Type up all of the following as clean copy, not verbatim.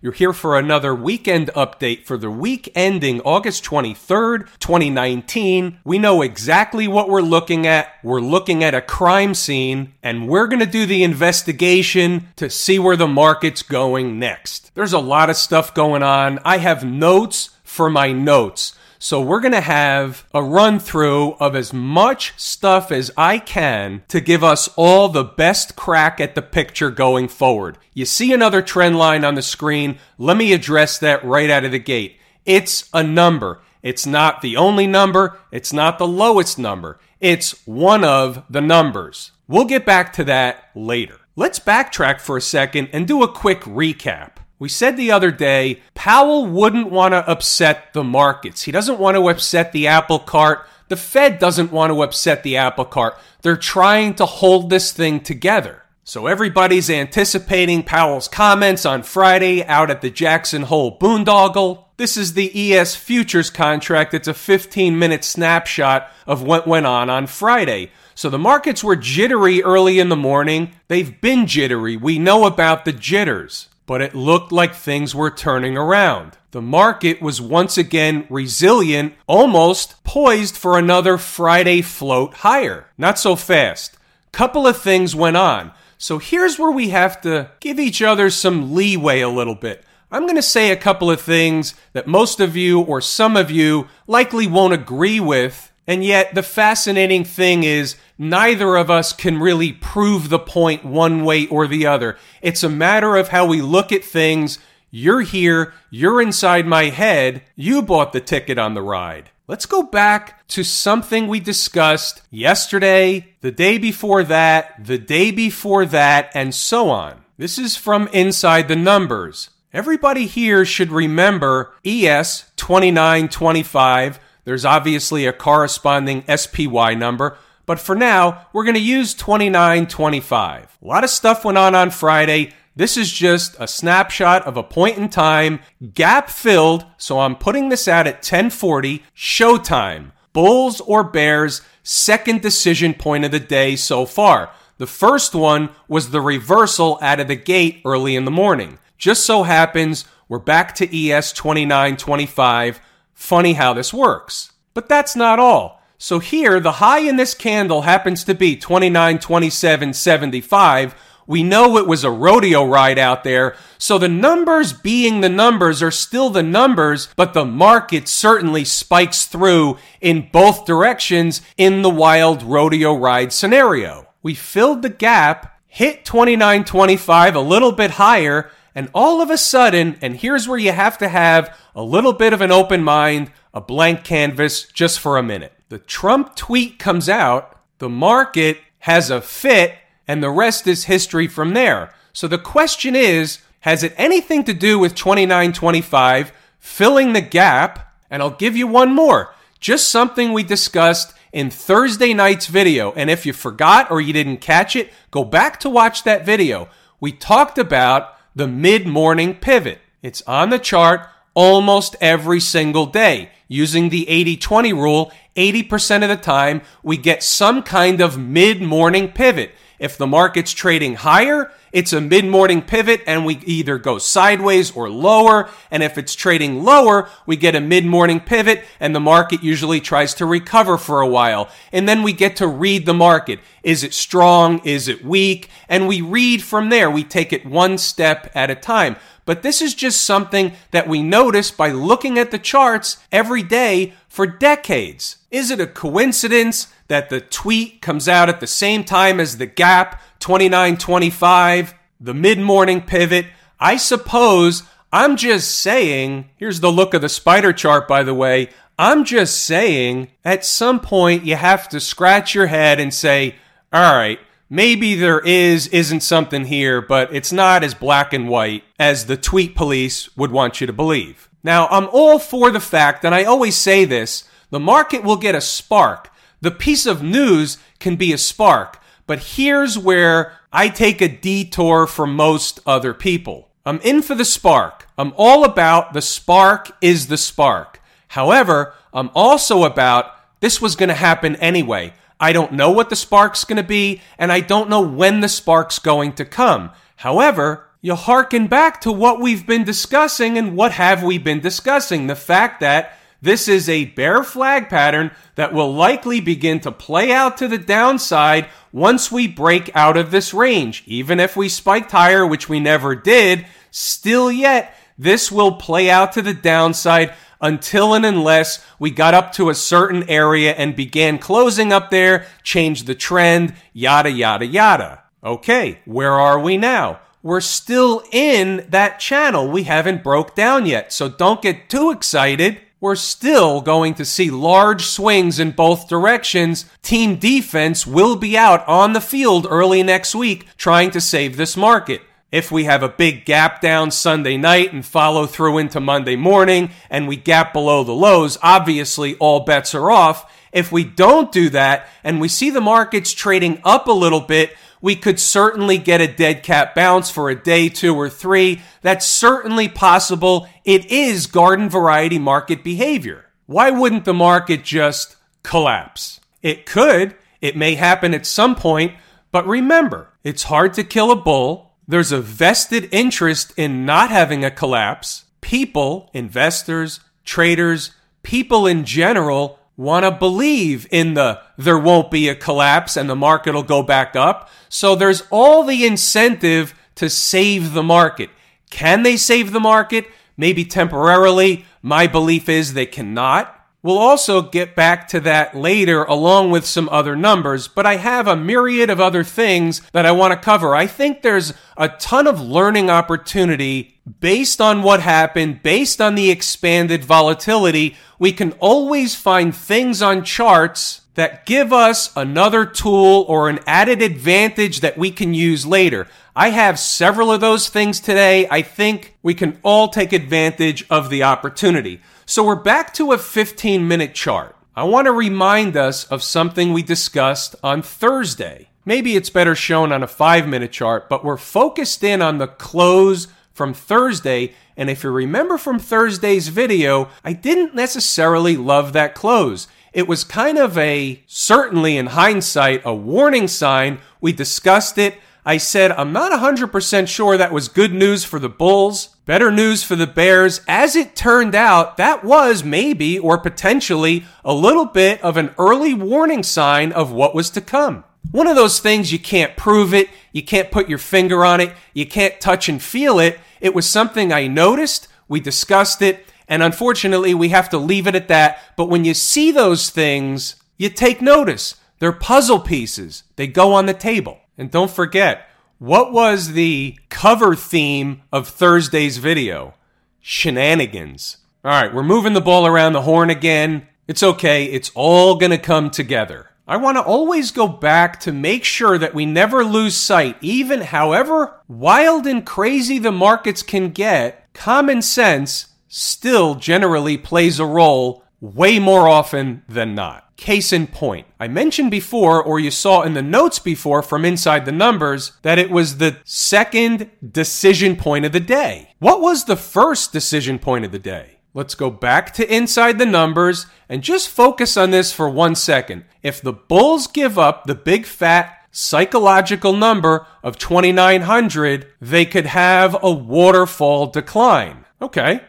You're here for another weekend update for the week ending August 23rd, 2019. We know exactly what we're looking at. We're looking at a crime scene, and we're going to do the investigation to see where the market's going next. There's a lot of stuff going on. I have notes for my notes. So we're going to have a run through of as much stuff as I can to give us all the best crack at the picture going forward. You see another trend line on the screen. Let me address that right out of the gate. It's a number. It's not the only number. It's not the lowest number. It's one of the numbers. We'll get back to that later. Let's backtrack for a second and do a quick recap. We said the other day, Powell wouldn't want to upset the markets. He doesn't want to upset the apple cart. The Fed doesn't want to upset the apple cart. They're trying to hold this thing together. So everybody's anticipating Powell's comments on Friday out at the Jackson Hole boondoggle. This is the ES futures contract. It's a 15-minute snapshot of what went on Friday. So the markets were jittery early in the morning. They've been jittery. We know about the jitters. But it looked like things were turning around. The market was once again resilient, almost poised for another Friday float higher. Not so fast. Couple of things went on. So here's where we have to give each other some leeway a little bit. I'm going to say a couple of things that most of you or some of you likely won't agree with. And yet the fascinating thing is neither of us can really prove the point one way or the other. It's a matter of how we look at things. You're here. You're inside my head. You bought the ticket on the ride. Let's go back to something we discussed yesterday, the day before that, and so on. This is from Inside the Numbers. Everybody here should remember ES 2925. There's obviously a corresponding SPY number, but for now, we're going to use 2925. A lot of stuff went on Friday. This is just a snapshot of a point in time, gap filled, so I'm putting this out at 10:40, showtime. Bulls or bears, second decision point of the day so far. The first one was the reversal out of the gate early in the morning. Just so happens, we're back to ES 2925. Funny how this works. But that's not all. So here, the high in this candle happens to be 2927.75. We know it was a rodeo ride out there. So the numbers being the numbers are still the numbers, but the market certainly spikes through in both directions in the wild rodeo ride scenario. We filled the gap, hit 2925 a little bit higher, and all of a sudden, and here's where you have to have a little bit of an open mind, a blank canvas just for a minute. The Trump tweet comes out, the market has a fit, and the rest is history from there. So the question is, has it anything to do with 2925 filling the gap? And I'll give you one more, just something we discussed in Thursday night's video. And if you forgot or you didn't catch it, go back to watch that video. We talked about the mid-morning pivot. It's on the chart almost every single day. Using the 80-20 rule, 80% of the time, we get some kind of mid-morning pivot. If the market's trading higher, it's a mid-morning pivot and we either go sideways or lower. And if it's trading lower, we get a mid-morning pivot and the market usually tries to recover for a while. And then we get to read the market. Is it strong? Is it weak? And we read from there. We take it one step at a time. But this is just something that we notice by looking at the charts every day for decades. Is it a coincidence that the tweet comes out at the same time as the gap, 2925, the mid-morning pivot? I suppose I'm just saying, here's the look of the spider chart, by the way. I'm just saying at some point you have to scratch your head and say, all right, maybe there isn't something here, but it's not as black and white as the tweet police would want you to believe. Now, I'm all for the fact, and I always say this, the market will get a spark. The piece of news can be a spark, but here's where I take a detour from most other people. I'm in for the spark. I'm all about the spark is the spark. However, I'm also about this was going to happen anyway. I don't know what the spark's going to be, and I don't know when the spark's going to come. However, you hearken back to what we've been discussing, and what have we been discussing? The fact that this is a bear flag pattern that will likely begin to play out to the downside once we break out of this range. Even if we spiked higher, which we never did, still yet, this will play out to the downside until and unless we got up to a certain area and began closing up there, changed the trend, yada, yada, yada. Okay, where are we now? We're still in that channel. We haven't broke down yet, so don't get too excited. We're still going to see large swings in both directions. Team defense will be out on the field early next week trying to save this market. If we have a big gap down Sunday night and follow through into Monday morning and we gap below the lows, obviously all bets are off. If we don't do that and we see the markets trading up a little bit, we could certainly get a dead cat bounce for a day, two, or three. That's certainly possible. It is garden variety market behavior. Why wouldn't the market just collapse? It could. It may happen at some point. But remember, it's hard to kill a bull. There's a vested interest in not having a collapse. People, investors, traders, people in general want to believe in the there won't be a collapse and the market will go back up. So there's all the incentive to save the market. Can they save the market? Maybe temporarily. My belief is they cannot. We'll also get back to that later along with some other numbers, but I have a myriad of other things that I want to cover. I think there's a ton of learning opportunity based on what happened, based on the expanded volatility. We can always find things on charts that give us another tool or an added advantage that we can use later. I have several of those things today. I think we can all take advantage of the opportunity. So we're back to a 15-minute chart. I want to remind us of something we discussed on Thursday. Maybe it's better shown on a 5-minute chart, but we're focused in on the close from Thursday. And if you remember from Thursday's video, I didn't necessarily love that close. It was kind of a, certainly in hindsight, a warning sign. We discussed it. I said, I'm not 100% sure that was good news for the bulls, better news for the bears. As it turned out, that was maybe or potentially a little bit of an early warning sign of what was to come. One of those things you can't prove it, you can't put your finger on it, you can't touch and feel it. It was something I noticed, we discussed it, and unfortunately we have to leave it at that. But when you see those things, you take notice. They're puzzle pieces. They go on the table. And don't forget, what was the cover theme of Thursday's video? Shenanigans. All right, we're moving the ball around the horn again. It's okay. It's all going to come together. I want to always go back to make sure that we never lose sight. Even however wild and crazy the markets can get, common sense still generally plays a role way more often than not. Case in point, I mentioned before, or you saw in the notes before from Inside the Numbers, that it was the second decision point of the day. What was the first decision point of the day? Let's go back to Inside the Numbers and just focus on this for 1 second. If the bulls give up the big fat psychological number of 2,900, they could have a waterfall decline. Okay.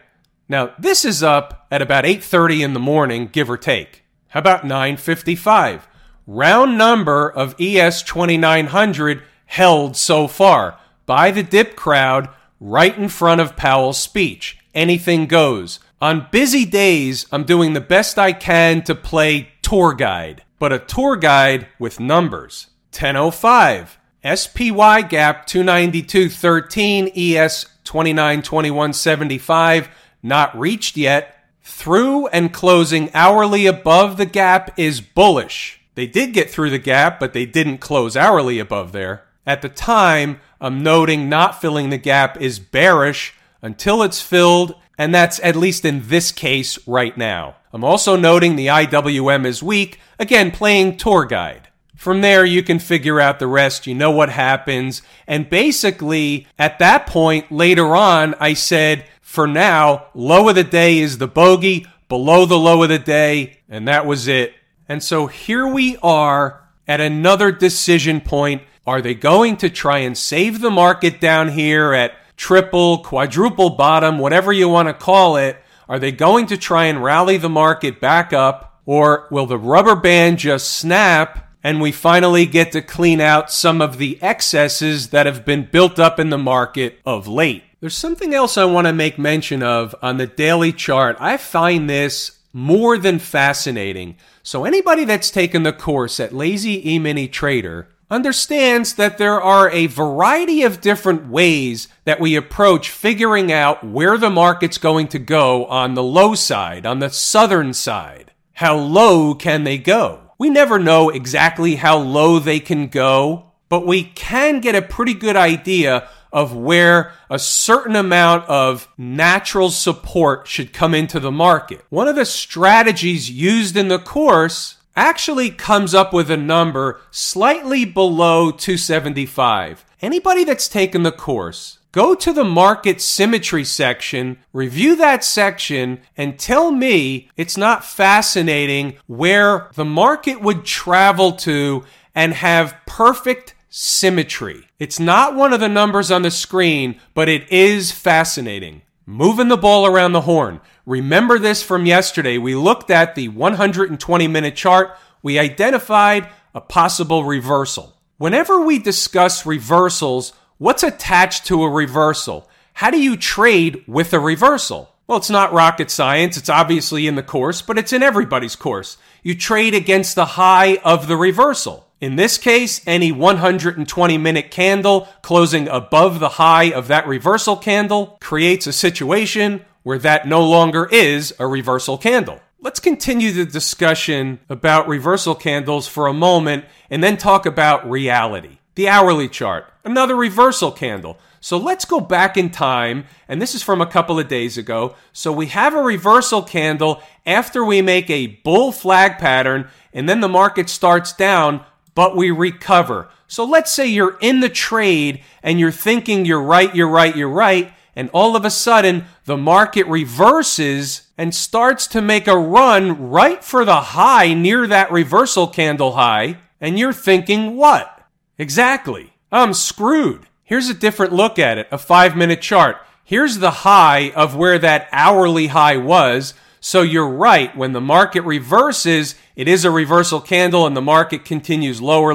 Now, this is up at about 8:30 in the morning, give or take. How about 9:55? Round number of ES 2900 held so far by the dip crowd right in front of Powell's speech. Anything goes. On busy days, I'm doing the best I can to play tour guide, but a tour guide with numbers. 10:05. SPY gap 292.13, ES 2921.75, not reached yet. Through and closing hourly above the gap is bullish. They did get through the gap, but they didn't close hourly above there. At the time, I'm noting not filling the gap is bearish until it's filled, and that's at least in this case right now. I'm also noting the IWM is weak, again playing tour guide. From there, you can figure out the rest. You know what happens. And basically, at that point, later on, I said, for now, low of the day is the bogey, below the low of the day, and that was it. And so here we are at another decision point. Are they going to try and save the market down here at triple, quadruple bottom, whatever you want to call it? Are they going to try and rally the market back up, or will the rubber band just snap and we finally get to clean out some of the excesses that have been built up in the market of late? There's something else I want to make mention of on the daily chart. I find this more than fascinating. So anybody that's taken the course at Lazy E-Mini Trader understands that there are a variety of different ways that we approach figuring out where the market's going to go on the low side, on the southern side. How low can they go? We never know exactly how low they can go, but we can get a pretty good idea of where a certain amount of natural support should come into the market. One of the strategies used in the course actually comes up with a number slightly below 275. Anybody that's taken the course, go to the market symmetry section, review that section, and tell me it's not fascinating where the market would travel to and have perfect symmetry. It's not one of the numbers on the screen, but it is fascinating. Moving the ball around the horn. Remember this from yesterday. We looked at the 120-minute chart. We identified a possible reversal. Whenever we discuss reversals, what's attached to a reversal? How do you trade with a reversal? Well, it's not rocket science. It's obviously in the course, but it's in everybody's course. You trade against the high of the reversal. In this case, any 120-minute candle closing above the high of that reversal candle creates a situation where that no longer is a reversal candle. Let's continue the discussion about reversal candles for a moment and then talk about reality. The hourly chart, another reversal candle. So let's go back in time, and this is from a couple of days ago. So we have a reversal candle after we make a bull flag pattern, and then the market starts down, but we recover. So let's say you're in the trade and you're thinking you're right, and all of a sudden the market reverses and starts to make a run right for the high near that reversal candle high, and you're thinking what? Exactly. I'm screwed. Here's a different look at it, a 5-minute chart. Here's the high of where that hourly high was. So you're right. When the market reverses, it is a reversal candle and the market continues lower.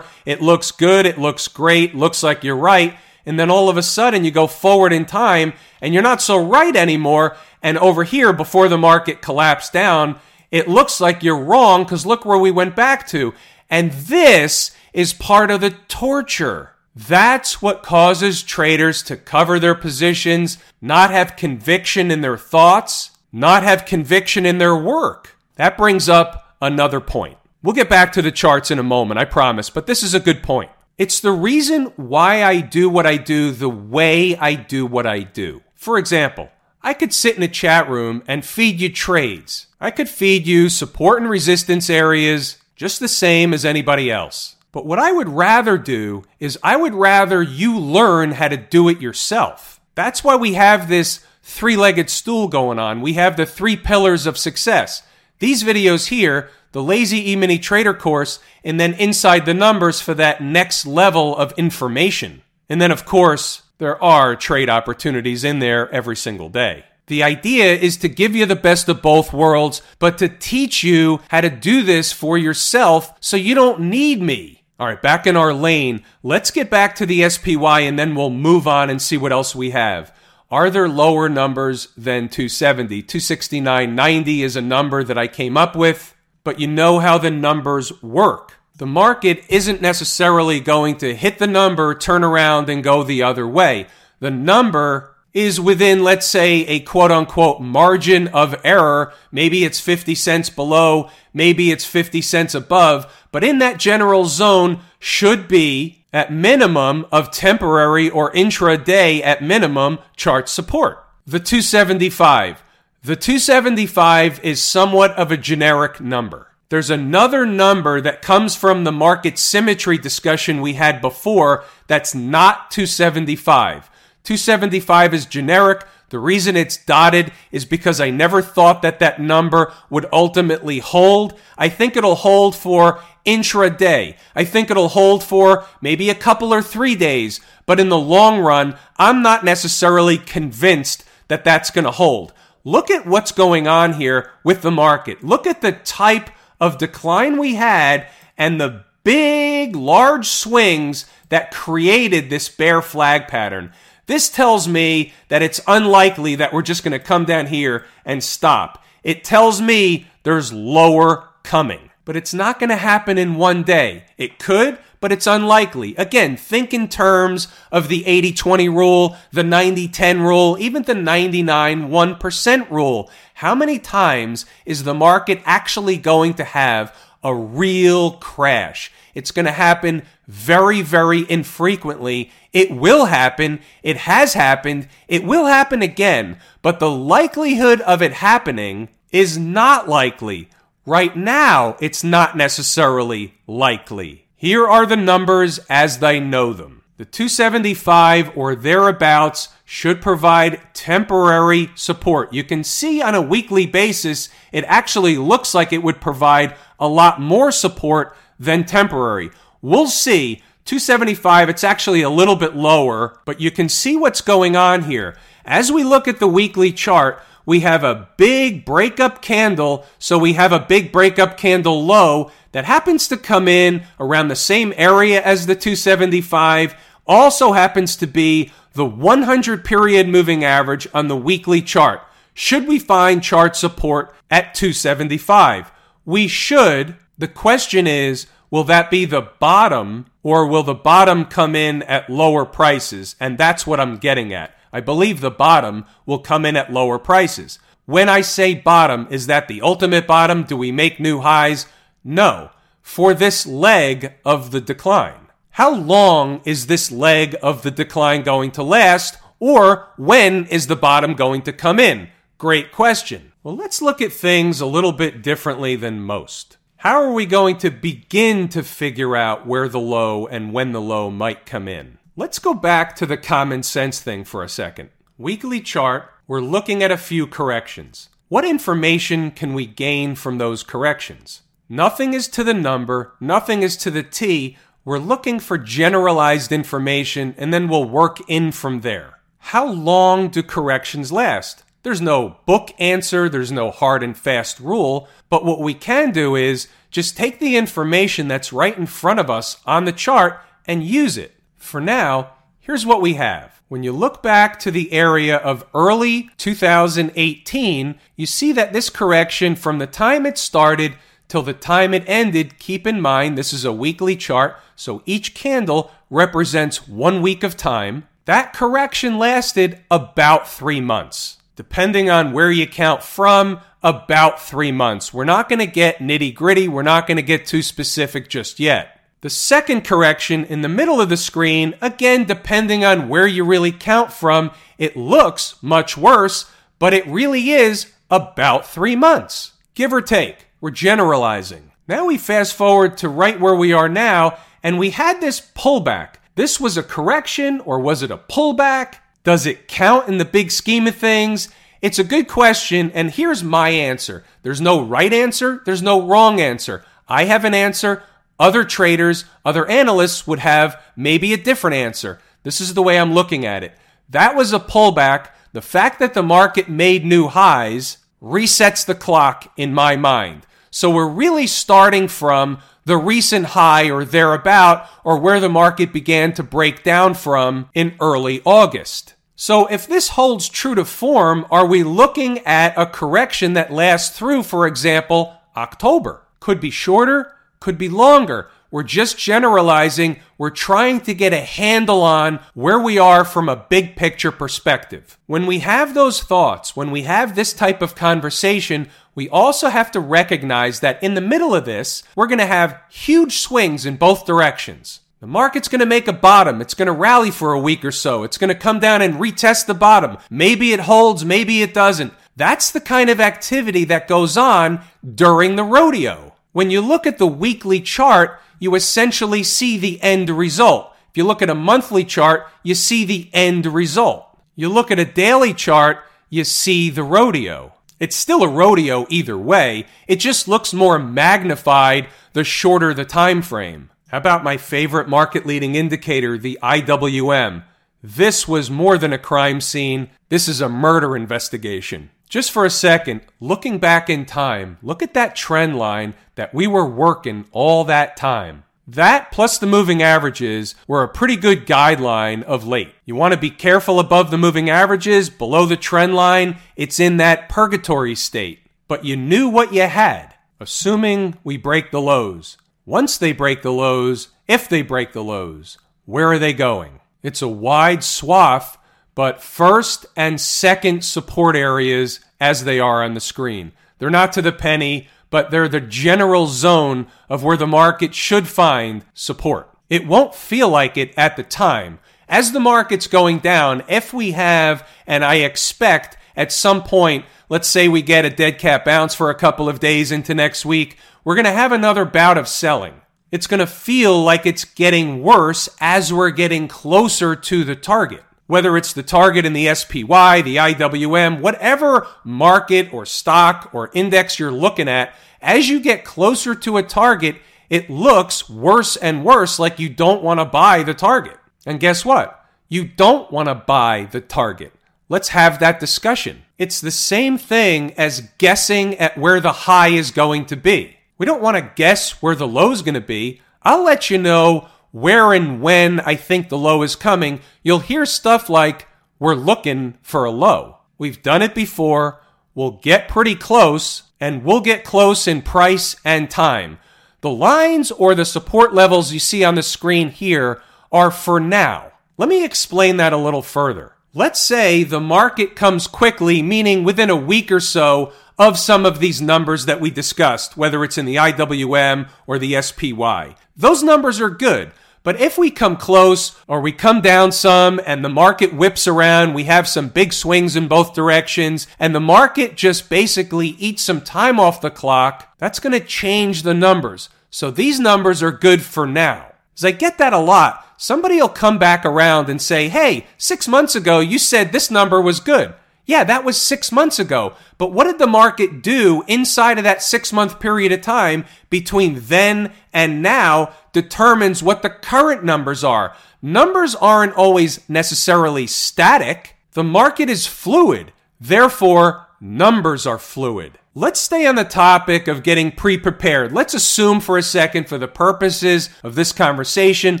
It looks good. It looks great. Looks like you're right. And then all of a sudden you go forward in time and you're not so right anymore. And over here, before the market collapsed down, it looks like you're wrong because look where we went back to. And this is part of the torture. That's what causes traders to cover their positions, not have conviction in their thoughts, not have conviction in their work. That brings up another point. We'll get back to the charts in a moment, I promise, but this is a good point. It's the reason why I do what I do the way I do what I do. For example, I could sit in a chat room and feed you trades. I could feed you support and resistance areas just the same as anybody else. But what I would rather do is I would rather you learn how to do it yourself. That's why we have this three-legged stool going on. We have the 3 pillars of success. These videos here, the Lazy E-Mini Trader course, and then Inside the Numbers for that next level of information. And then, of course, there are trade opportunities in there every single day. The idea is to give you the best of both worlds, but to teach you how to do this for yourself so you don't need me. All right, back in our lane. Let's get back to the SPY and then we'll move on and see what else we have. Are there lower numbers than 270? 269.90 is a number that I came up with, but you know how the numbers work. The market isn't necessarily going to hit the number, turn around, and go the other way. The number is within, let's say, a quote-unquote margin of error. Maybe it's 50 cents below, maybe it's 50 cents above, but in that general zone should be, at minimum, of temporary or intraday, at minimum, chart support. The 275. The 275 is somewhat of a generic number. There's another number that comes from the market symmetry discussion we had before that's not 275. 275 is generic. The reason it's dotted is because I never thought that that number would ultimately hold. I think it'll hold for intraday. I think it'll hold for maybe a couple or 3 days. But in the long run, I'm not necessarily convinced that that's going to hold. Look at what's going on here with the market. Look at the type of decline we had and the big, large swings that created this bear flag pattern. This tells me that it's unlikely that we're just going to come down here and stop. It tells me there's lower coming. But it's not going to happen in one day. It could, but it's unlikely. Again, think in terms of the 80-20 rule, the 90-10 rule, even the 99-1% rule. How many times is the market actually going to have a real crash? It's going to happen very, very infrequently. It will happen. It has happened. It will happen again. But the likelihood of it happening is not likely. Right now, it's not necessarily likely. Here are the numbers as they know them. The 275 or thereabouts should provide temporary support. You can see on a weekly basis, it actually looks like it would provide a lot more support than temporary. We'll see. 275, it's actually a little bit lower, but you can see what's going on here. As we look at the weekly chart, we have a big breakup candle, so we have a big breakup candle low that happens to come in around the same area as the 275, also happens to be the 100-period moving average on the weekly chart. Should we find chart support at 275? We should. The question is, will that be the bottom, or will the bottom come in at lower prices? And that's what I'm getting at. I believe the bottom will come in at lower prices. When I say bottom, is that the ultimate bottom? Do we make new highs? No. For this leg of the decline. How long is this leg of the decline going to last? Or when is the bottom going to come in? Great question. Well, let's look at things a little bit differently than most. How are we going to begin to figure out where the low and when the low might come in? Let's go back to the common sense thing for a second. Weekly chart, we're looking at a few corrections. What information can we gain from those corrections? Nothing is to the number, nothing is to the T. We're looking for generalized information, and then we'll work in from there. How long do corrections last? There's no book answer, there's no hard and fast rule, but what we can do is just take the information that's right in front of us on the chart and use it. For now, here's what we have. When you look back to the area of early 2018, you see that this correction from the time it started till the time it ended, keep in mind this is a weekly chart, so each candle represents 1 week of time. That correction lasted about 3 months. Depending on where you count from, about 3 months. We're not going to get nitty-gritty. We're not going to get too specific just yet. The second correction in the middle of the screen, again, depending on where you really count from, it looks much worse, but it really is about 3 months. Give or take. We're generalizing. Now we fast forward to right where we are now, and we had this pullback. This was a correction, or was it a pullback? Does it count in the big scheme of things? It's a good question, and here's my answer. There's no right answer. There's no wrong answer. I have an answer. Other traders, other analysts would have maybe a different answer. This is the way I'm looking at it. That was a pullback. The fact that the market made new highs resets the clock in my mind. So we're really starting from the recent high or thereabout, or where the market began to break down from in early August. So if this holds true to form, are we looking at a correction that lasts through, for example, October? Could be shorter, could be longer. We're just generalizing. We're trying to get a handle on where we are from a big picture perspective. When we have those thoughts, when we have this type of conversation, we also have to recognize that in the middle of this, we're going to have huge swings in both directions. The market's going to make a bottom. It's going to rally for a week or so. It's going to come down and retest the bottom. Maybe it holds, maybe it doesn't. That's the kind of activity that goes on during the rodeo. When you look at the weekly chart, you essentially see the end result. If you look at a monthly chart, you see the end result. You look at a daily chart, you see the rodeo. It's still a rodeo either way. It just looks more magnified the shorter the time frame. How about my favorite market-leading indicator, the IWM? This was more than a crime scene. This is a murder investigation. Just for a second, looking back in time, look at that trend line that we were working all that time. That, plus the moving averages, were a pretty good guideline of late. You want to be careful above the moving averages, below the trend line. It's in that purgatory state. But you knew what you had, assuming we break the lows. Once they break the lows, if they break the lows, where are they going? It's a wide swath, but first and second support areas as they are on the screen. They're not to the penny, but they're the general zone of where the market should find support. It won't feel like it at the time. As the market's going down, if we have, and I expect at some point, let's say we get a dead cat bounce for a couple of days into next week, we're going to have another bout of selling. It's going to feel like it's getting worse as we're getting closer to the target. Whether it's the target in the SPY, the IWM, whatever market or stock or index you're looking at, as you get closer to a target, it looks worse and worse, like you don't want to buy the target. And guess what? You don't want to buy the target. Let's have that discussion. It's the same thing as guessing at where the high is going to be. We don't want to guess where the low is going to be. I'll let you know where and when I think the low is coming. You'll hear stuff like, we're looking for a low. We've done it before. We'll get pretty close, and we'll get close in price and time. The lines or the support levels you see on the screen here are for now. Let me explain that a little further. Let's say the market comes quickly, meaning within a week or so of some of these numbers that we discussed, whether it's in the IWM or the SPY. Those numbers are good, but if we come close or we come down some and the market whips around, we have some big swings in both directions, and the market just basically eats some time off the clock, that's going to change the numbers. So these numbers are good for now. Because I get that a lot. Somebody will come back around and say, hey, 6 months ago, you said this number was good. Yeah, that was 6 months ago. But what did the market do inside of that 6 month period of time between then and now determines what the current numbers are. Numbers aren't always necessarily static. The market is fluid. Therefore, numbers are fluid. Let's stay on the topic of getting pre-prepared. Let's assume for a second, for the purposes of this conversation,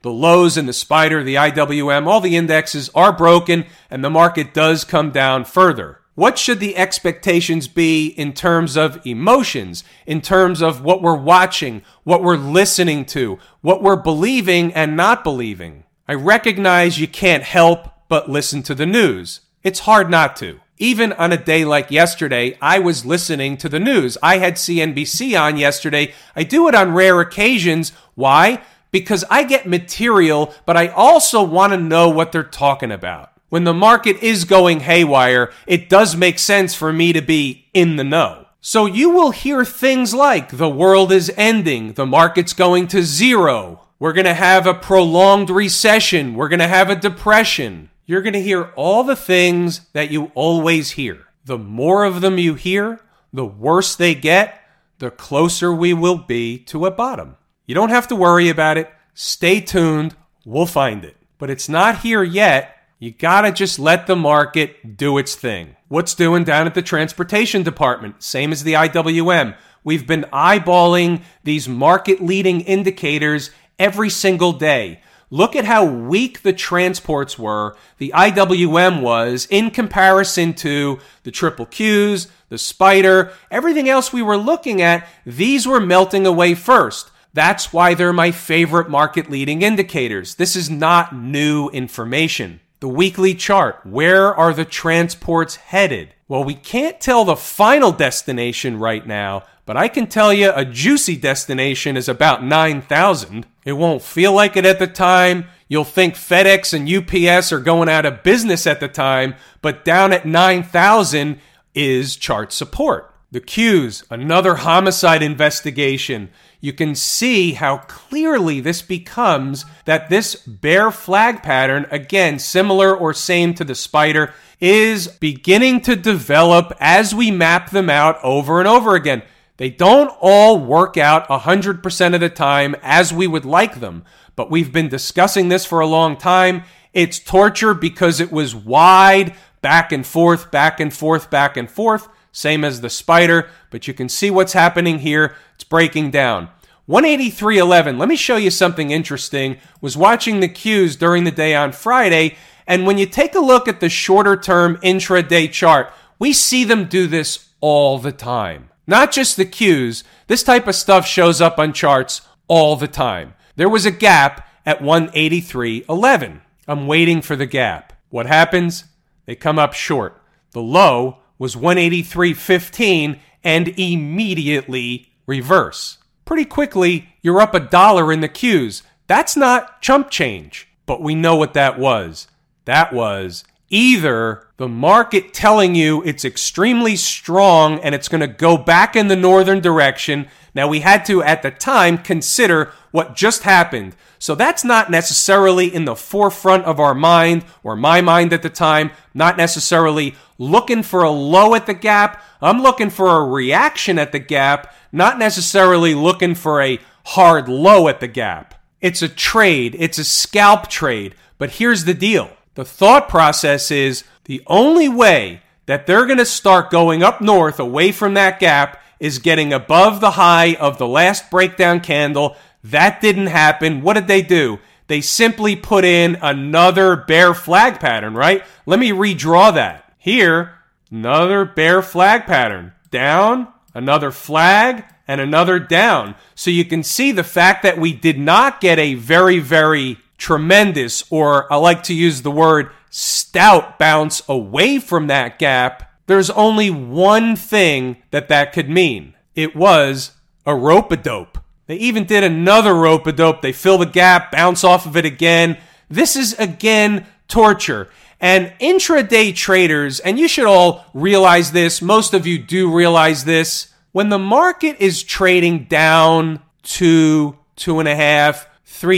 the lows and the spider, the IWM, all the indexes are broken and the market does come down further. What should the expectations be in terms of emotions, in terms of what we're watching, what we're listening to, what we're believing and not believing? I recognize you can't help but listen to the news. It's hard not to. Even on a day like yesterday, I was listening to the news. I had CNBC on yesterday. I do it on rare occasions. Why? Because I get material, but I also want to know what they're talking about. When the market is going haywire, it does make sense for me to be in the know. So you will hear things like, the world is ending, the market's going to zero, we're going to have a prolonged recession, we're going to have a depression. You're going to hear all the things that you always hear. The more of them you hear, the worse they get, the closer we will be to a bottom. You don't have to worry about it. Stay tuned. We'll find it. But it's not here yet. You gotta just let the market do its thing. What's doing down at the transportation department? Same as the IWM. We've been eyeballing these market-leading indicators every single day. Look at how weak the transports were, the IWM was, in comparison to the triple Qs, the spider, everything else we were looking at. These were melting away first. That's why they're my favorite market-leading indicators. This is not new information. The weekly chart, where are the transports headed? Well, we can't tell the final destination right now, but I can tell you a juicy destination is about 9,000. It won't feel like it at the time. You'll think FedEx and UPS are going out of business at the time, but down at 9,000 is chart support. The Qs, another homicide investigation. You can see how clearly this becomes that this bear flag pattern, again, similar or same to the spider, is beginning to develop as we map them out over and over again. They don't all work out 100% of the time as we would like them, but we've been discussing this for a long time. It's torture because it was wide, back and forth, back and forth, back and forth. Same as the spider, but you can see what's happening here. It's breaking down. 183.11, let me show you something interesting. Was watching the Qs during the day on Friday, and when you take a look at the shorter-term intraday chart, we see them do this all the time. Not just the Qs. This type of stuff shows up on charts all the time. There was a gap at 183.11. I'm waiting for the gap. What happens? They come up short. The low was 183.15 and immediately reverse. Pretty quickly, you're up $1 in the Qs. That's not chump change, but we know what that was. That was either the market telling you it's extremely strong and it's going to go back in the northern direction. Now, we had to, at the time, consider what just happened. So that's not necessarily in the forefront of our mind or my mind at the time, not necessarily looking for a low at the gap. I'm looking for a reaction at the gap, not necessarily looking for a hard low at the gap. It's a trade. It's a scalp trade. But here's the deal. The thought process is the only way that they're going to start going up north away from that gap is getting above the high of the last breakdown candle. That didn't happen. What did they do? They simply put in another bear flag pattern, right? Let me redraw that. Here, another bear flag pattern. Down, another flag, and another down. So you can see the fact that we did not get a very, very tremendous, or I like to use the word stout bounce away from that gap. There's only one thing that could mean. It was a rope-a-dope. They even did another rope-a-dope. They fill the gap, bounce off of it again. This is, again, torture. And intraday traders, and you should all realize this, most of you do realize this, when the market is trading down 2.5%,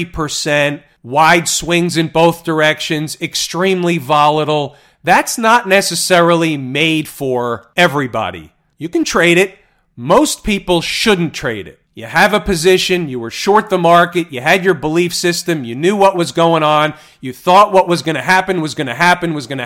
3%, wide swings in both directions, extremely volatile, that's not necessarily made for everybody. You can trade it. Most people shouldn't trade it. You have a position, you were short the market, you had your belief system, you knew what was going on, you thought what was going to happen was going to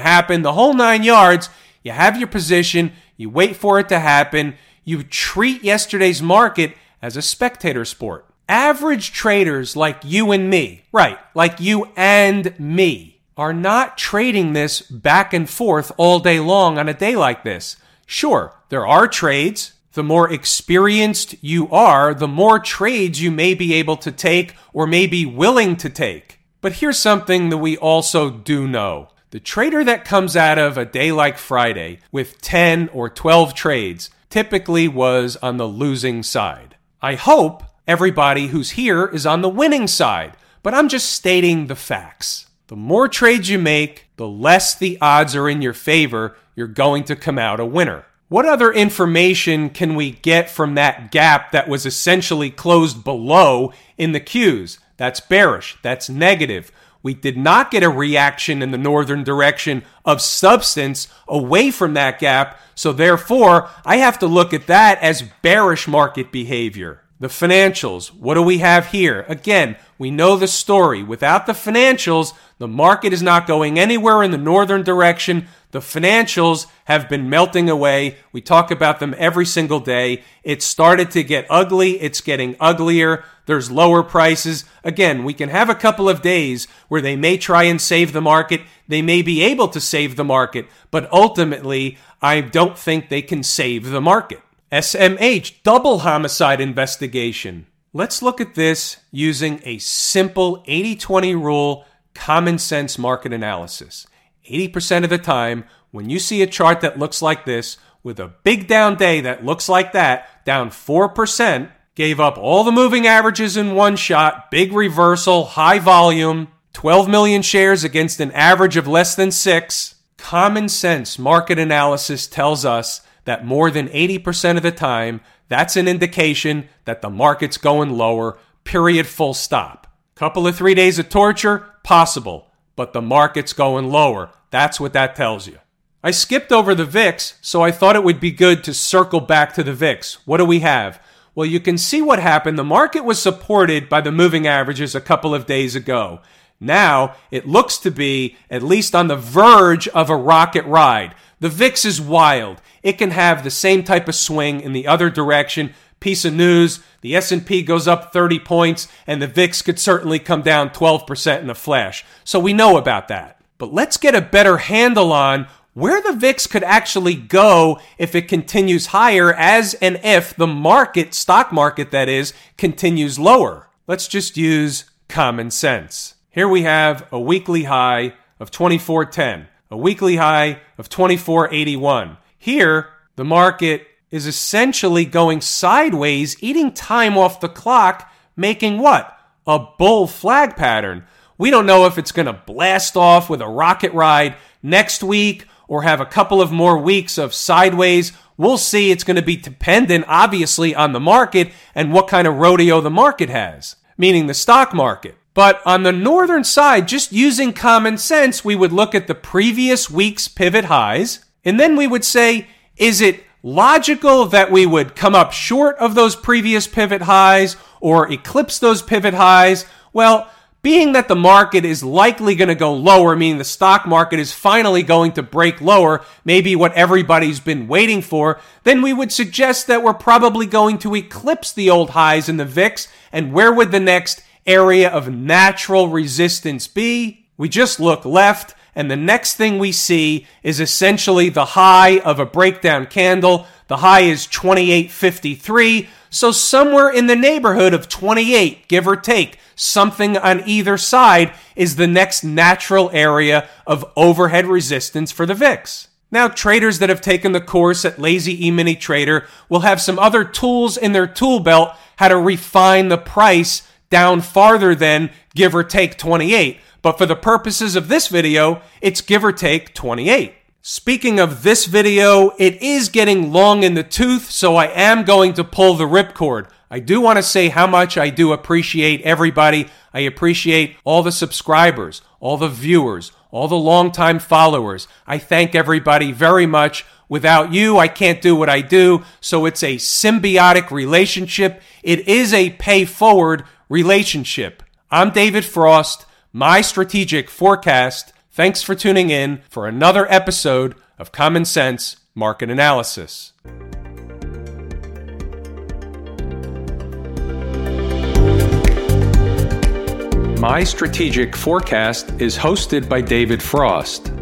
happen, the whole 9 yards. You have your position, you wait for it to happen, you treat yesterday's market as a spectator sport. Average traders like you and me, right, like you and me, are not trading this back and forth all day long on a day like this. Sure, there are trades. The more experienced you are, the more trades you may be able to take or may be willing to take. But here's something that we also do know. The trader that comes out of a day like Friday with 10 or 12 trades typically was on the losing side. I hope everybody who's here is on the winning side, but I'm just stating the facts. The more trades you make, the less the odds are in your favor you're going to come out a winner. What other information can we get from that gap that was essentially closed below in the Qs? That's bearish. That's negative. We did not get a reaction in the northern direction of substance away from that gap, so therefore, I have to look at that as bearish market behavior. The financials, what do we have here? Again, we know the story. Without the financials, the market is not going anywhere in the northern direction. The financials have been melting away. We talk about them every single day. It started to get ugly. It's getting uglier. There's lower prices. Again, we can have a couple of days where they may try and save the market. They may be able to save the market, but ultimately, I don't think they can save the market. SMH, double homicide investigation. Let's look at this using a simple 80-20 rule, common sense market analysis. 80% of the time, when you see a chart that looks like this, with a big down day that looks like that, down 4%, gave up all the moving averages in one shot, big reversal, high volume, 12 million shares against an average of less than 6. Common sense market analysis tells us that more than 80% of the time, that's an indication that the market's going lower, period, full stop. Couple of 3 days of torture, possible, but the market's going lower. That's what that tells you. I skipped over the VIX, so I thought it would be good to circle back to the VIX. What do we have? Well, you can see what happened. The market was supported by the moving averages a couple of days ago. Now, it looks to be at least on the verge of a rocket ride. The VIX is wild. It can have the same type of swing in the other direction. Piece of news, the S&P goes up 30 points, and the VIX could certainly come down 12% in a flash. So we know about that. But let's get a better handle on where the VIX could actually go if it continues higher, as and if the market, stock market that is, continues lower. Let's just use common sense. Here we have a weekly high of 2410, a weekly high of 2481. Here, the market is essentially going sideways, eating time off the clock, making what? A bull flag pattern. We don't know if it's going to blast off with a rocket ride next week or have a couple of more weeks of sideways. We'll see. It's going to be dependent, obviously, on the market and what kind of rodeo the market has, meaning the stock market. But on the northern side, just using common sense, we would look at the previous week's pivot highs, and then we would say, is it logical that we would come up short of those previous pivot highs or eclipse those pivot highs? Well, being that the market is likely going to go lower, meaning the stock market is finally going to break lower, maybe what everybody's been waiting for, then we would suggest that we're probably going to eclipse the old highs in the VIX, and where would the next area of natural resistance be? We just look left, and the next thing we see is essentially the high of a breakdown candle. The high is 28.53, so somewhere in the neighborhood of 28, give or take, something on either side is the next natural area of overhead resistance for the VIX. Now, traders that have taken the course at Lazy E-Mini Trader will have some other tools in their tool belt how to refine the price down farther than give or take 28. But for the purposes of this video, it's give or take 28. Speaking of this video, it is getting long in the tooth, so I am going to pull the ripcord. I do want to say how much I do appreciate everybody. I appreciate all the subscribers, all the viewers, all the longtime followers. I thank everybody very much. Without you, I can't do what I do. So it's a symbiotic relationship. It is a pay-forward relationship. I'm David Frost, my strategic forecast. Thanks for tuning in for another episode of Common Sense Market Analysis. My Strategic Forecast is hosted by David Frost.